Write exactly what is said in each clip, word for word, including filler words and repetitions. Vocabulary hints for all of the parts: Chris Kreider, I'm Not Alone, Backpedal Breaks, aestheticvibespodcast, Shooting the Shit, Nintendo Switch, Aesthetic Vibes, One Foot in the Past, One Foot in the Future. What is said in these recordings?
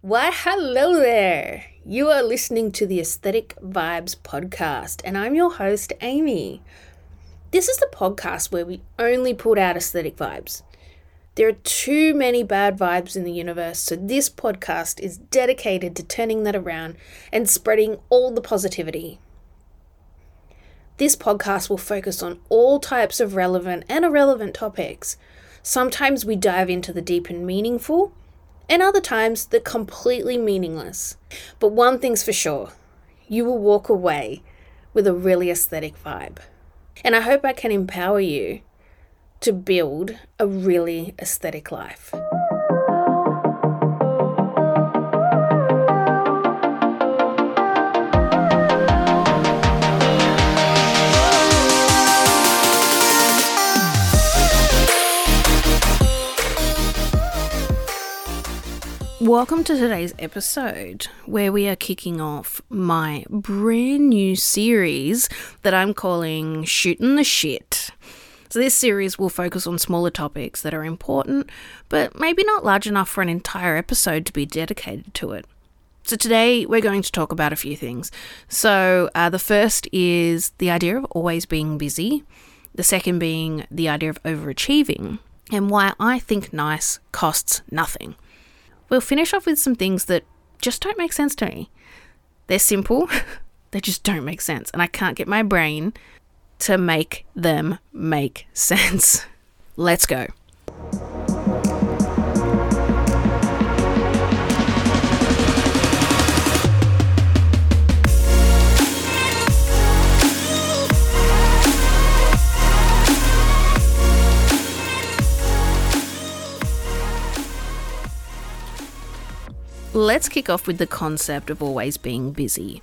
Why, hello there. You are listening to the Aesthetic Vibes podcast, and I'm your host, Amy. This is the podcast where we only put out aesthetic vibes. There are too many bad vibes in the universe, so this podcast is dedicated to turning that around and spreading all the positivity. This podcast will focus on all types of relevant and irrelevant topics. Sometimes we dive into the deep and meaningful, and other times they're completely meaningless. But one thing's for sure, you will walk away with a really aesthetic vibe. And I hope I can empower you to build a really aesthetic life. Welcome to today's episode where we are kicking off my brand new series that I'm calling Shooting the Shit. So this series will focus on smaller topics that are important, but maybe not large enough for an entire episode to be dedicated to it. So today we're going to talk about a few things. So uh, the first is the idea of always being busy. The second being the idea of overachieving and why I think nice costs nothing. We'll finish off with some things that just don't make sense to me. They're simple, they just don't make sense, and I can't get my brain to make them make sense. Let's go. Let's kick off with the concept of always being busy.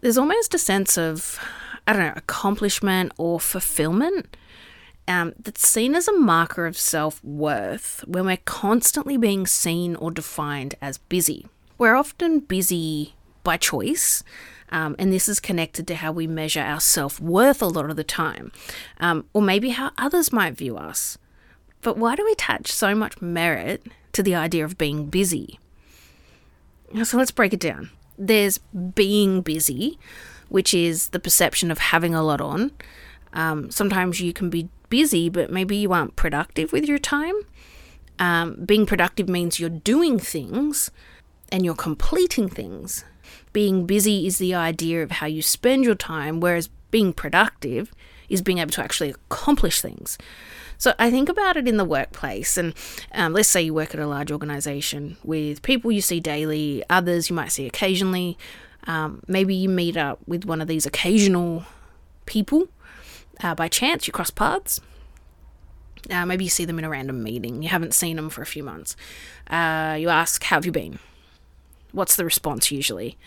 There's almost a sense of, I don't know, accomplishment or fulfillment um, that's seen as a marker of self-worth when we're constantly being seen or defined as busy. We're often busy by choice, um, and this is connected to how we measure our self-worth a lot of the time, um, or maybe how others might view us. But why do we attach so much merit to the idea of being busy? So let's break it down. There's being busy, which is the perception of having a lot on. Um, sometimes you can be busy, but maybe you aren't productive with your time. Um, being productive means you're doing things and you're completing things. Being busy is the idea of how you spend your time, whereas being productive is being able to actually accomplish things. So I think about it in the workplace, and um, let's say you work at a large organization with people you see daily, others you might see occasionally. Um, maybe you meet up with one of these occasional people uh, by chance, you cross paths. Uh, maybe you see them in a random meeting, you haven't seen them for a few months. Uh, you ask, how have you been? What's the response usually?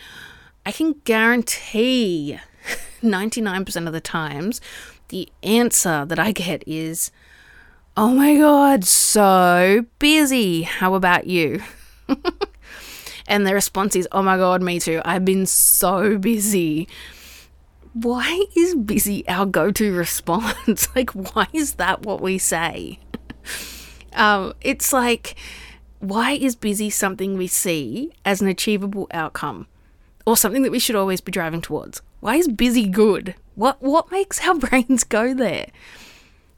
I can guarantee ninety-nine percent of the times the answer that I get is, oh my God, so busy. How about you? And the response is, oh my God, me too. I've been so busy. Why is busy our go-to response? Like, why is that what we say? um, it's like, why is busy something we see as an achievable outcome or something that we should always be driving towards? Why is busy good? What, what makes our brains go there?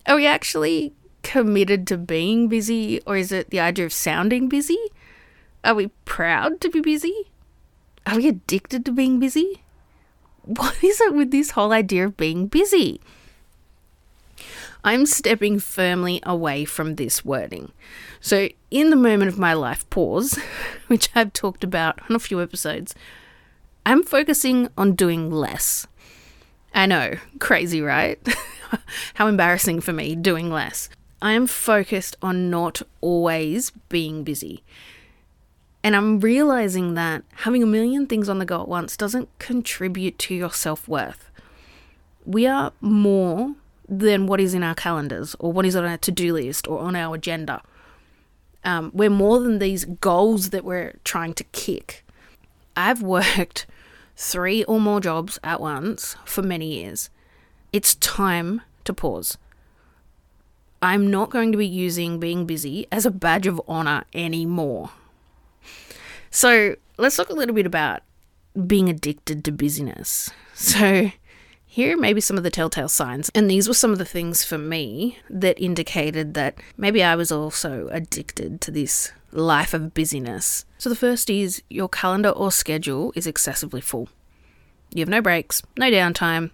Are we actually committed to being busy, or is it the idea of sounding busy? Are we proud to be busy? Are we addicted to being busy? What is it with this whole idea of being busy? I'm stepping firmly away from this wording. So in the moment of my life pause, which I've talked about on a few episodes, I'm focusing on doing less. I know, crazy, right? How embarrassing for me, doing less. I am focused on not always being busy. And I'm realizing that having a million things on the go at once doesn't contribute to your self-worth. We are more than what is in our calendars or what is on our to-do list or on our agenda. Um, we're more than these goals that we're trying to kick. I've worked three or more jobs at once for many years. It's time to pause. I'm not going to be using being busy as a badge of honor anymore. So let's talk a little bit about being addicted to busyness. So here are maybe some of the telltale signs, and these were some of the things for me that indicated that maybe I was also addicted to this life of busyness. So the first is your calendar or schedule is excessively full. You have no breaks, no downtime.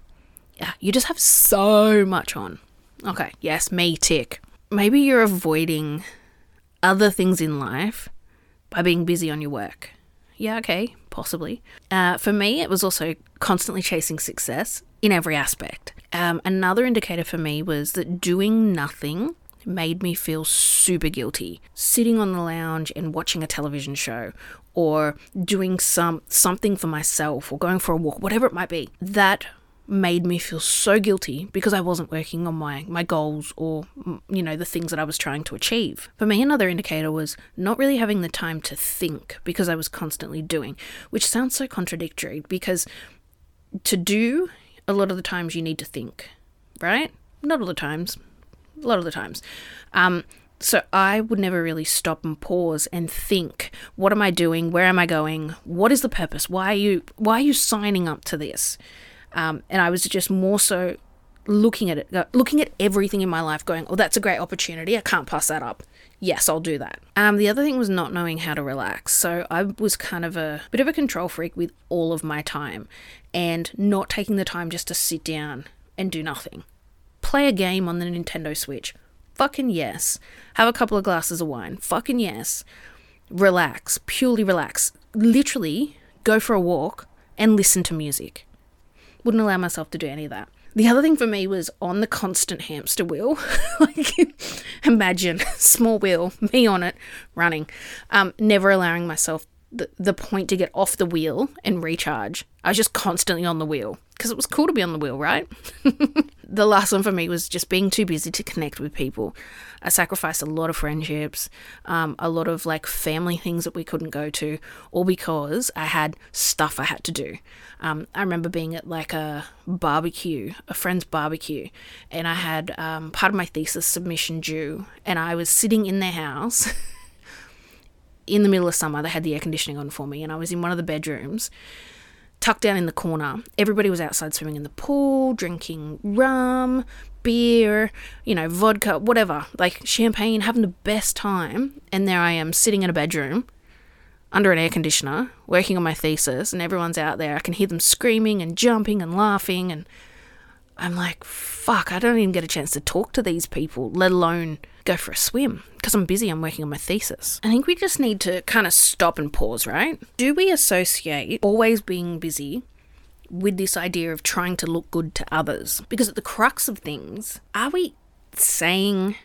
You just have so much on. Okay, yes, me, tick. Maybe you're avoiding other things in life by being busy on your work. Yeah, okay, possibly. Uh, for me, it was also constantly chasing success in every aspect. Um, another indicator for me was that doing nothing made me feel super guilty. Sitting on the lounge and watching a television show, or doing some something for myself, or going for a walk, whatever it might be, that made me feel so guilty because I wasn't working on my, my goals or, you know, the things that I was trying to achieve. For me, another indicator was not really having the time to think because I was constantly doing, which sounds so contradictory because to do, a lot of the times you need to think, right? Not all the times, a lot of the times. Um, so I would never really stop and pause and think, what am I doing? Where am I going? What is the purpose? Why are you, why are you signing up to this? Um, and I was just more so looking at it, looking at everything in my life going, oh, that's a great opportunity. I can't pass that up. Yes, I'll do that. Um, the other thing was not knowing how to relax. So I was kind of a bit of a control freak with all of my time and not taking the time just to sit down and do nothing. Play a game on the Nintendo Switch. Fucking yes. Have a couple of glasses of wine. Fucking yes. Relax. Purely relax. Literally go for a walk and listen to music. Wouldn't allow myself to do any of that. The other thing for me was on the constant hamster wheel. Like, imagine, small wheel, me on it, running. Um, never allowing myself the, the point to get off the wheel and recharge. I was just constantly on the wheel because it was cool to be on the wheel, right? The last one for me was just being too busy to connect with people. I sacrificed a lot of friendships, um, a lot of like family things that we couldn't go to, all because I had stuff I had to do. Um, I remember being at like a barbecue, a friend's barbecue, and I had um, part of my thesis submission due, and I was sitting in their house in the middle of summer. They had the air conditioning on for me, and I was in one of the bedrooms, tucked down in the corner. Everybody was outside swimming in the pool, drinking rum, beer, you know, vodka, whatever, like champagne, having the best time. And there I am sitting in a bedroom under an air conditioner, working on my thesis, and everyone's out there. I can hear them screaming and jumping and laughing. And I'm like, fuck, I don't even get a chance to talk to these people, let alone go for a swim because I'm busy. I'm working on my thesis. I think we just need to kind of stop and pause, right? Do we associate always being busy with this idea of trying to look good to others? Because at the crux of things, are we saying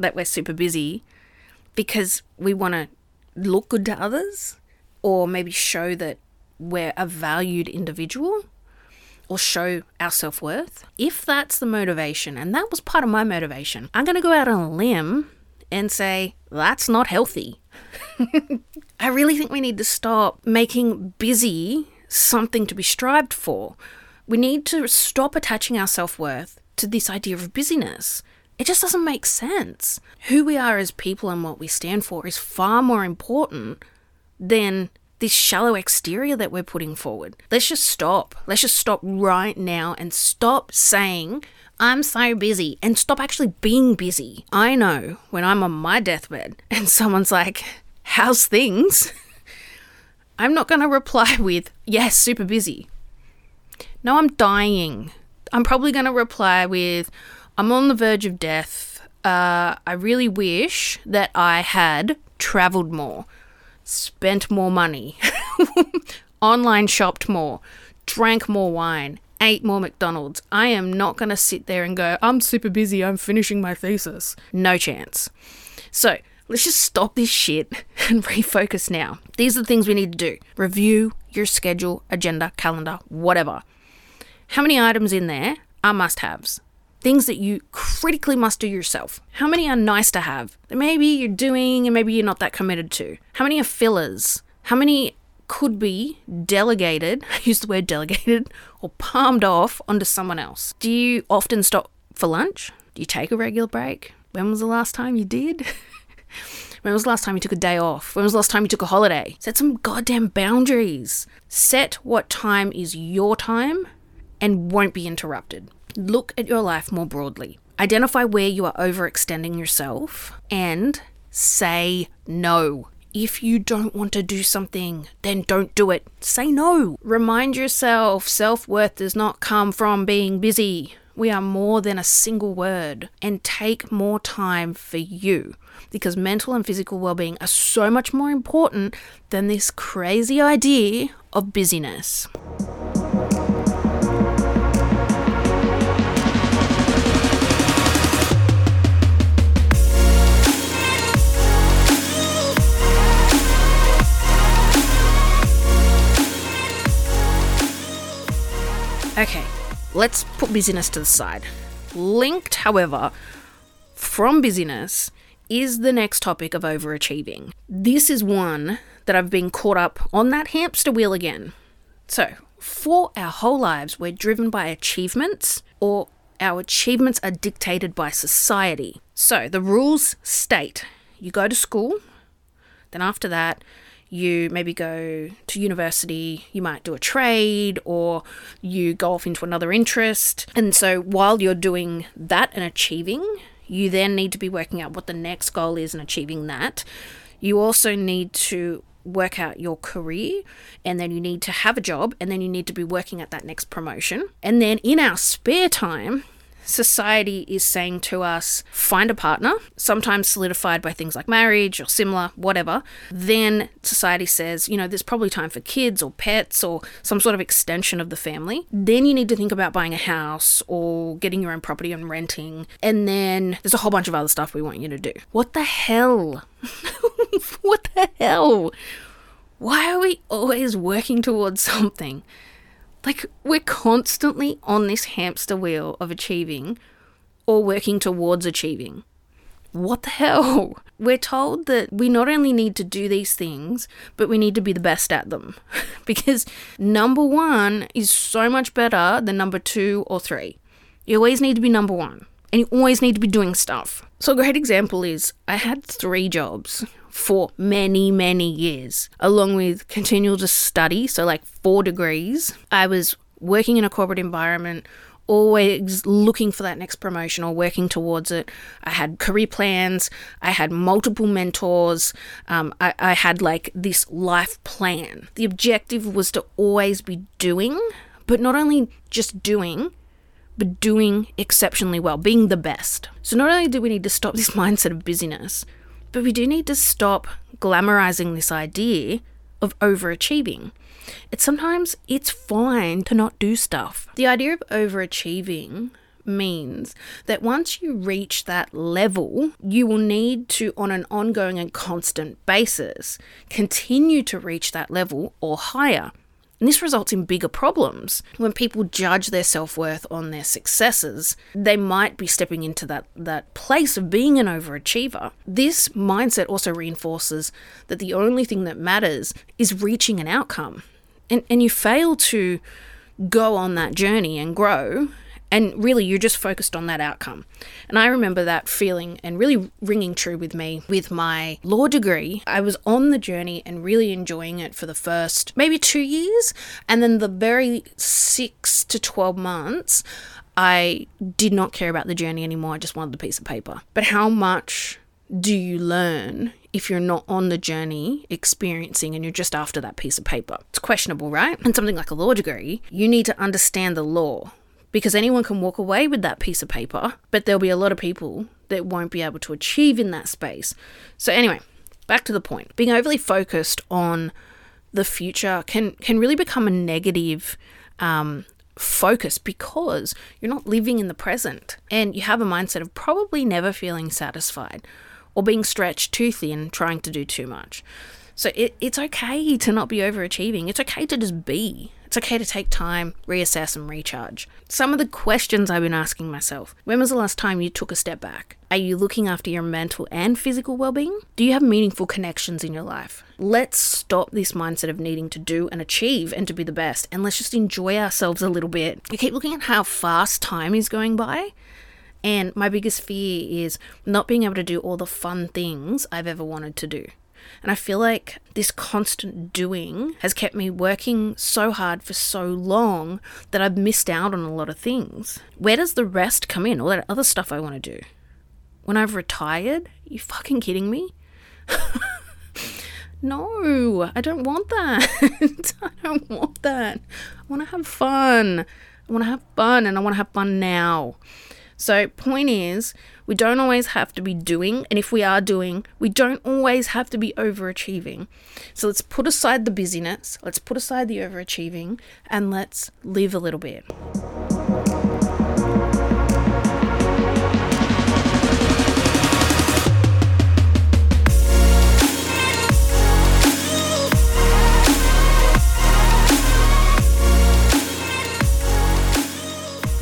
that we're super busy because we want to look good to others, or maybe show that we're a valued individual, or show our self-worth? If that's the motivation, and that was part of my motivation, I'm going to go out on a limb and say, that's not healthy. I really think we need to stop making busy something to be strived for. We need to stop attaching our self-worth to this idea of busyness. It just doesn't make sense. Who we are as people and what we stand for is far more important than this shallow exterior that we're putting forward. Let's just stop. Let's just stop right now and stop saying, I'm so busy, and stop actually being busy. I know when I'm on my deathbed and someone's like, how's things? I'm not going to reply with, yes, super busy. No, I'm dying. I'm probably going to reply with, I'm on the verge of death. Uh, I really wish that I had traveled more, spent more money, online shopped more, drank more wine, ate more McDonald's. I am not going to sit there and go, I'm super busy, I'm finishing my thesis. No chance. So let's just stop this shit and refocus now. These are the things we need to do. Review your schedule, agenda, calendar, whatever. How many items in there are must-haves? Things that you critically must do yourself. How many are nice to have that maybe you're doing and maybe you're not that committed to? How many are fillers? How many could be delegated, I use the word delegated, or palmed off onto someone else? Do you often stop for lunch? Do you take a regular break? When was the last time you did? When was the last time you took a day off? When was the last time you took a holiday? Set some goddamn boundaries. Set what time is your time and won't be interrupted. Look at your life more broadly. Identify where you are overextending yourself and say no. If you don't want to do something, then don't do it. Say no. Remind yourself, self-worth does not come from being busy. We are more than a single word. And take more time for you, because mental and physical well-being are so much more important than this crazy idea of busyness. Okay, let's put busyness to the side. Linked, however, from busyness is the next topic of overachieving. This is one that I've been caught up on that hamster wheel again. So, for our whole lives, we're driven by achievements, or our achievements are dictated by society. So, the rules state you go to school, then after that, you maybe go to university, you might do a trade, or you go off into another interest. And so while you're doing that and achieving, you then need to be working out what the next goal is and achieving that. You also need to work out your career, and then you need to have a job, and then you need to be working at that next promotion. And then in our spare time, society is saying to us, find a partner, sometimes solidified by things like marriage or similar, whatever. Then society says, you know, there's probably time for kids or pets or some sort of extension of the family. Then you need to think about buying a house or getting your own property and renting. And then there's a whole bunch of other stuff we want you to do. What the hell? What the hell? Why are we always working towards something? Like, we're constantly on this hamster wheel of achieving or working towards achieving. What the hell? We're told that we not only need to do these things, but we need to be the best at them. Because number one is so much better than number two or three. You always need to be number one. And you always need to be doing stuff. So a great example is I had three jobs for many, many years, along with continual to study, so like four degrees. I was working in a corporate environment, always looking for that next promotion or working towards it. I had career plans. I had multiple mentors. Um, I, I had like this life plan. The objective was to always be doing, but not only just doing, but doing exceptionally well, being the best. So not only do we need to stop this mindset of busyness, but we do need to stop glamorizing this idea of overachieving. It's sometimes it's fine to not do stuff. The idea of overachieving means that once you reach that level, you will need to, on an ongoing and constant basis, continue to reach that level or higher. And this results in bigger problems. When people judge their self-worth on their successes, they might be stepping into that, that place of being an overachiever. This mindset also reinforces that the only thing that matters is reaching an outcome. And, and you fail to go on that journey and grow, and really you're just focused on that outcome. And I remember that feeling and really ringing true with me with my law degree. I was on the journey and really enjoying it for the first maybe two years. And then the very six to twelve months, I did not care about the journey anymore. I just wanted the piece of paper. But how much do you learn if you're not on the journey experiencing and you're just after that piece of paper? It's questionable, right? And something like a law degree, you need to understand the law. Because anyone can walk away with that piece of paper, but there'll be a lot of people that won't be able to achieve in that space. So anyway, back to the point. Being overly focused on the future can, can really become a negative um, focus because you're not living in the present and you have a mindset of probably never feeling satisfied or being stretched too thin, trying to do too much. So it, it's okay to not be overachieving. It's okay to just be. It's okay to take time, reassess and recharge. Some of the questions I've been asking myself. When was the last time you took a step back? Are you looking after your mental and physical well-being? Do you have meaningful connections in your life? Let's stop this mindset of needing to do and achieve and to be the best. And let's just enjoy ourselves a little bit. I keep looking at how fast time is going by. And my biggest fear is not being able to do all the fun things I've ever wanted to do. And I feel like this constant doing has kept me working so hard for so long that I've missed out on a lot of things. Where does the rest come in? All that other stuff I want to do. When I've retired? Are you fucking kidding me? No, I don't want that. I don't want that. I want to have fun. I want to have fun and I want to have fun now. So point is, we don't always have to be doing, and if we are doing, we don't always have to be overachieving. So let's put aside the busyness, let's put aside the overachieving, and let's live a little bit.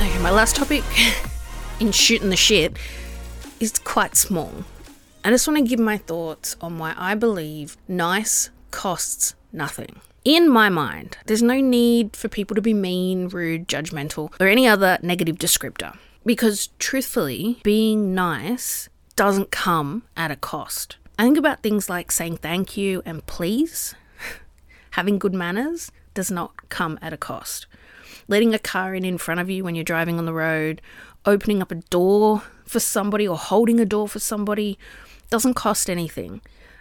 Okay, my last topic in Shooting the Shit is quite small. I just want to give my thoughts on why I believe nice costs nothing. In my mind, there's no need for people to be mean, rude, judgmental, or any other negative descriptor. Because truthfully, being nice doesn't come at a cost. I think about things like saying thank you and please. Having good manners does not come at a cost. Letting a car in in front of you when you're driving on the road, opening up a door for somebody or holding a door for somebody doesn't cost anything.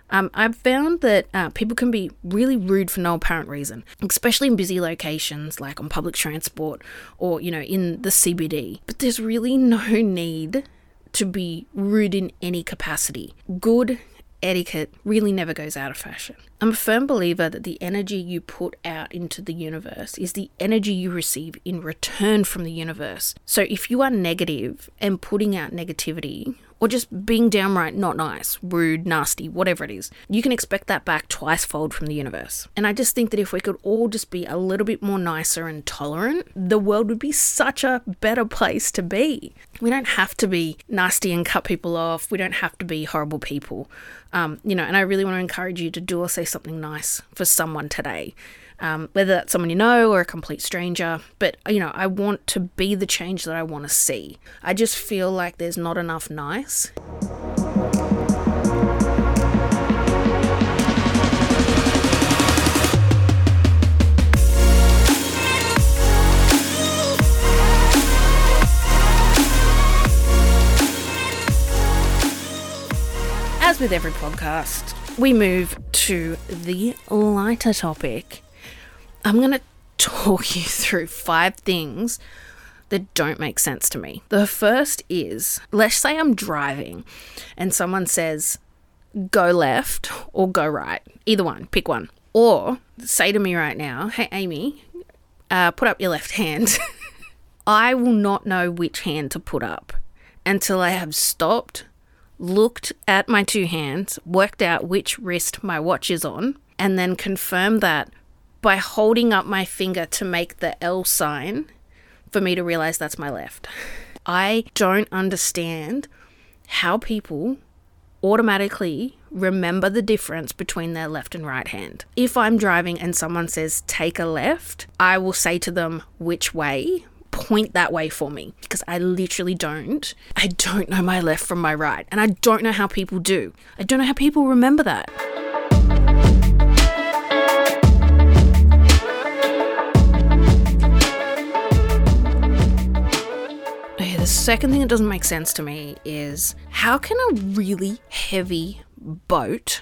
Um, I've found that uh, people can be really rude for no apparent reason, especially in busy locations like on public transport or, you know, in the C B D. But there's really no need to be rude in any capacity. Good etiquette really never goes out of fashion. I'm a firm believer that the energy you put out into the universe is the energy you receive in return from the universe. So if you are negative and putting out negativity, or just being downright not nice, rude, nasty, whatever it is, you can expect that back twice fold from the universe. And I just think that if we could all just be a little bit more nicer and tolerant, the world would be such a better place to be. We don't have to be nasty and cut people off. We don't have to be horrible people. Um, you know, and I really want to encourage you to do or say something nice for someone today. Um, whether that's someone you know or a complete stranger. But, you know, I want to be the change that I want to see. I just feel like there's not enough nice. As with every podcast, we move to the lighter topic. I'm going to talk you through five things that don't make sense to me. The first is, let's say I'm driving and someone says, go left or go right. Either one, pick one. Or say to me right now, hey, Amy, uh, put up your left hand. I will not know which hand to put up until I have stopped, looked at my two hands, worked out which wrist my watch is on, and then confirmed that by holding up my finger to make the L sign for me to realize that's my left. I don't understand how people automatically remember the difference between their left and right hand. If I'm driving and someone says, take a left, I will say to them, which way? Point that way for me, because I literally don't. I don't know my left from my right. And I don't know how people do. I don't know how people remember that. The second thing that doesn't make sense to me is, how can a really heavy boat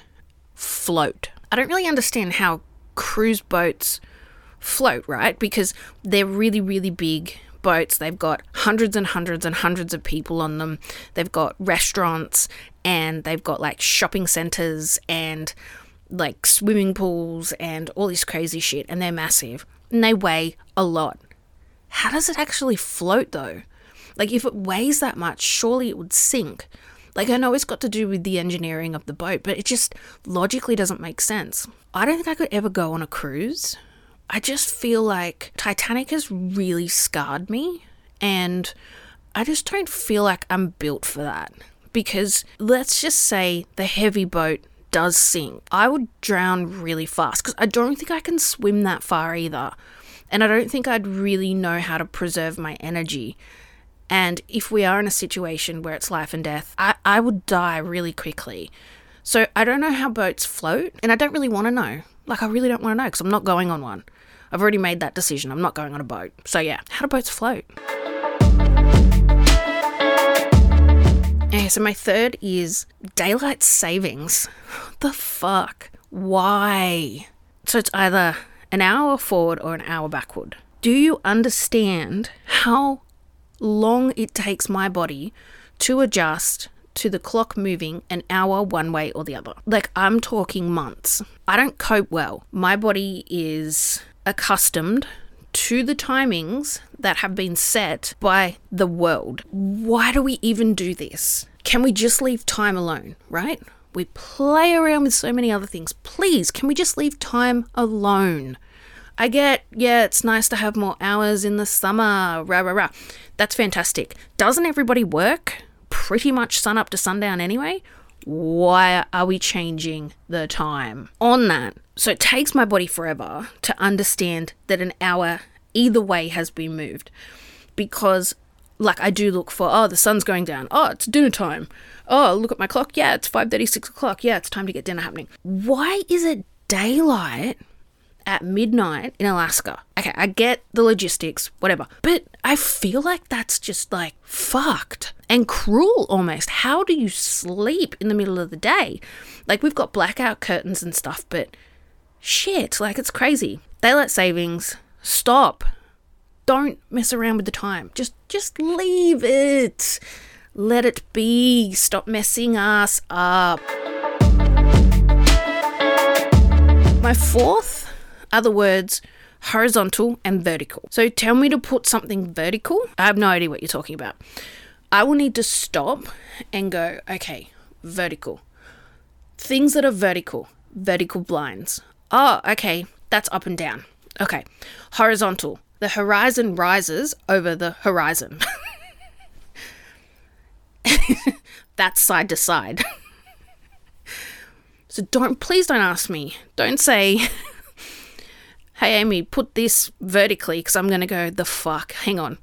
float? I don't really understand how cruise boats float, right? Because they're really, really big boats. They've got hundreds and hundreds and hundreds of people on them. They've got restaurants and they've got like shopping centers and like swimming pools and all this crazy shit. And they're massive and they weigh a lot. How does it actually float though? Like, if it weighs that much, surely it would sink. Like, I know it's got to do with the engineering of the boat, but it just logically doesn't make sense. I don't think I could ever go on a cruise. I just feel like Titanic has really scarred me, and I just don't feel like I'm built for that. Because let's just say the heavy boat does sink. I would drown really fast, because I don't think I can swim that far either. And I don't think I'd really know how to preserve my energy And if we are in a situation where it's life and death, I, I would die really quickly. So I don't know how boats float, and I don't really want to know. Like, I really don't want to know because I'm not going on one. I've already made that decision. I'm not going on a boat. So yeah, how do boats float? Okay, so my third is daylight savings. What the fuck? Why? So it's either an hour forward or an hour backward. Do you understand how long it takes my body to adjust to the clock moving an hour one way or the other? Like, I'm talking months. I don't cope well. My body is accustomed to the timings that have been set by the world. Why do we even do this? Can we just leave time alone, right? We play around with so many other things. Please, can we just leave time alone? I get, yeah, it's nice to have more hours in the summer, rah, rah, rah. That's fantastic. Doesn't everybody work pretty much sun up to sundown anyway? Why are we changing the time on that? So it takes my body forever to understand that an hour either way has been moved, because like I do look for, oh, the sun's going down. Oh, it's dinner time. Oh, look at my clock. Yeah, it's five thirty, six o'clock. Yeah, it's time to get dinner happening. Why is it daylight at midnight in Alaska? Okay, I get the logistics, whatever. But I feel like that's just like fucked and cruel almost. How do you sleep in the middle of the day? Like, we've got blackout curtains and stuff, but shit, like, it's crazy. Daylight savings, stop. Don't mess around with the time. Just just leave it. Let it be. Stop messing us up. My fourth are the words horizontal and vertical. So tell me to put something vertical. I have no idea what you're talking about. I will need to stop and go, okay, vertical. Things that are vertical. Vertical blinds. Oh, okay, that's up and down. Okay, horizontal. The horizon rises over the horizon. That's side to side. So don't, please don't ask me. Don't say, hey, Amy, put this vertically, because I'm going to go, the fuck, hang on.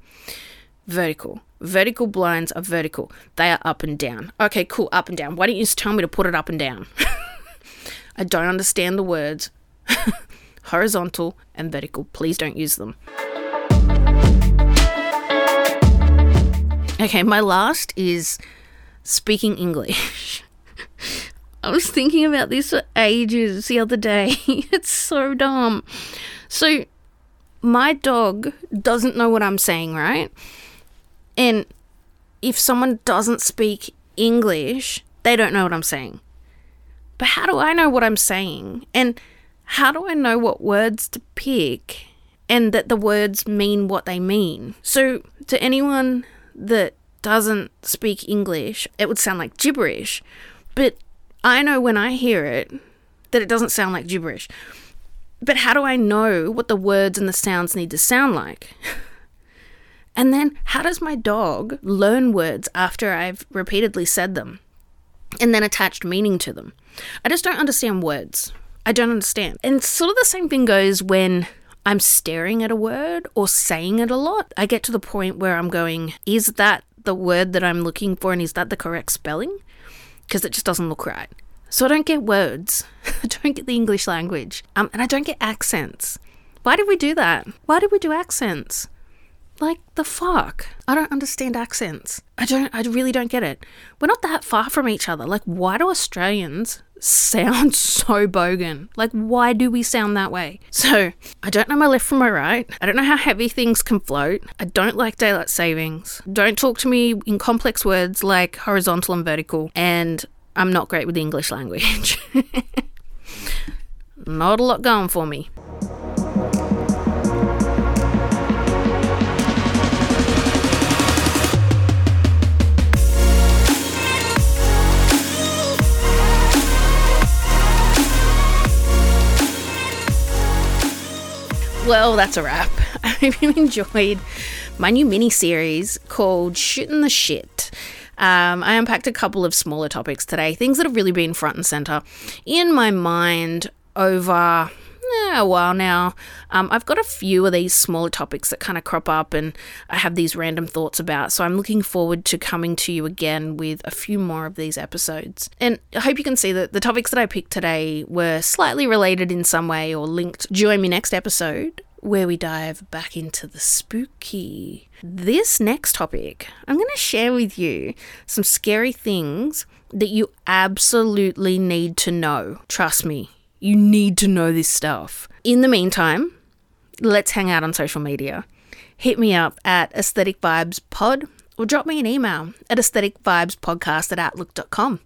Vertical. Vertical blinds are vertical. They are up and down. Okay, cool, up and down. Why don't you just tell me to put it up and down? I don't understand the words. Horizontal and vertical. Please don't use them. Okay, my last is speaking English. I was thinking about this for ages the other day. It's so dumb. So my dog doesn't know what I'm saying, right? And if someone doesn't speak English, they don't know what I'm saying. But how do I know what I'm saying? And how do I know what words to pick and that the words mean what they mean? So to anyone that doesn't speak English, it would sound like gibberish. But I know when I hear it that it doesn't sound like gibberish. But how do I know what the words and the sounds need to sound like? And then how does my dog learn words after I've repeatedly said them and then attached meaning to them? I just don't understand words. I don't understand. And sort of the same thing goes when I'm staring at a word or saying it a lot. I get to the point where I'm going, is that the word that I'm looking for, and is that the correct spelling? Because it just doesn't look right. So I don't get words. I don't get the English language. Um, and I don't get accents. Why did we do that? Why did we do accents? Like, the fuck? I don't understand accents. I don't, I really don't get it. We're not that far from each other. Like, why do Australians sound so bogan? Like, why do we sound that way? So, I don't know my left from my right. I don't know how heavy things can float. I don't like daylight savings. Don't talk to me in complex words like horizontal and vertical. And I'm not great with the English language. Not a lot going for me. Well, that's a wrap. I hope you enjoyed my new mini-series called Shooting the Shit. Um, I unpacked a couple of smaller topics today, things that have really been front and centre in my mind over a while now. Um, I've got a few of these smaller topics that kind of crop up and I have these random thoughts about. So I'm looking forward to coming to you again with a few more of these episodes. And I hope you can see that the topics that I picked today were slightly related in some way or linked. Join me next episode where we dive back into the spooky. This next topic, I'm going to share with you some scary things that you absolutely need to know. Trust me, you need to know this stuff. In the meantime, let's hang out on social media. Hit me up at Aesthetic Vibes Pod or drop me an email at aestheticvibespodcast at outlook dot com.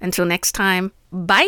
Until next time, bye!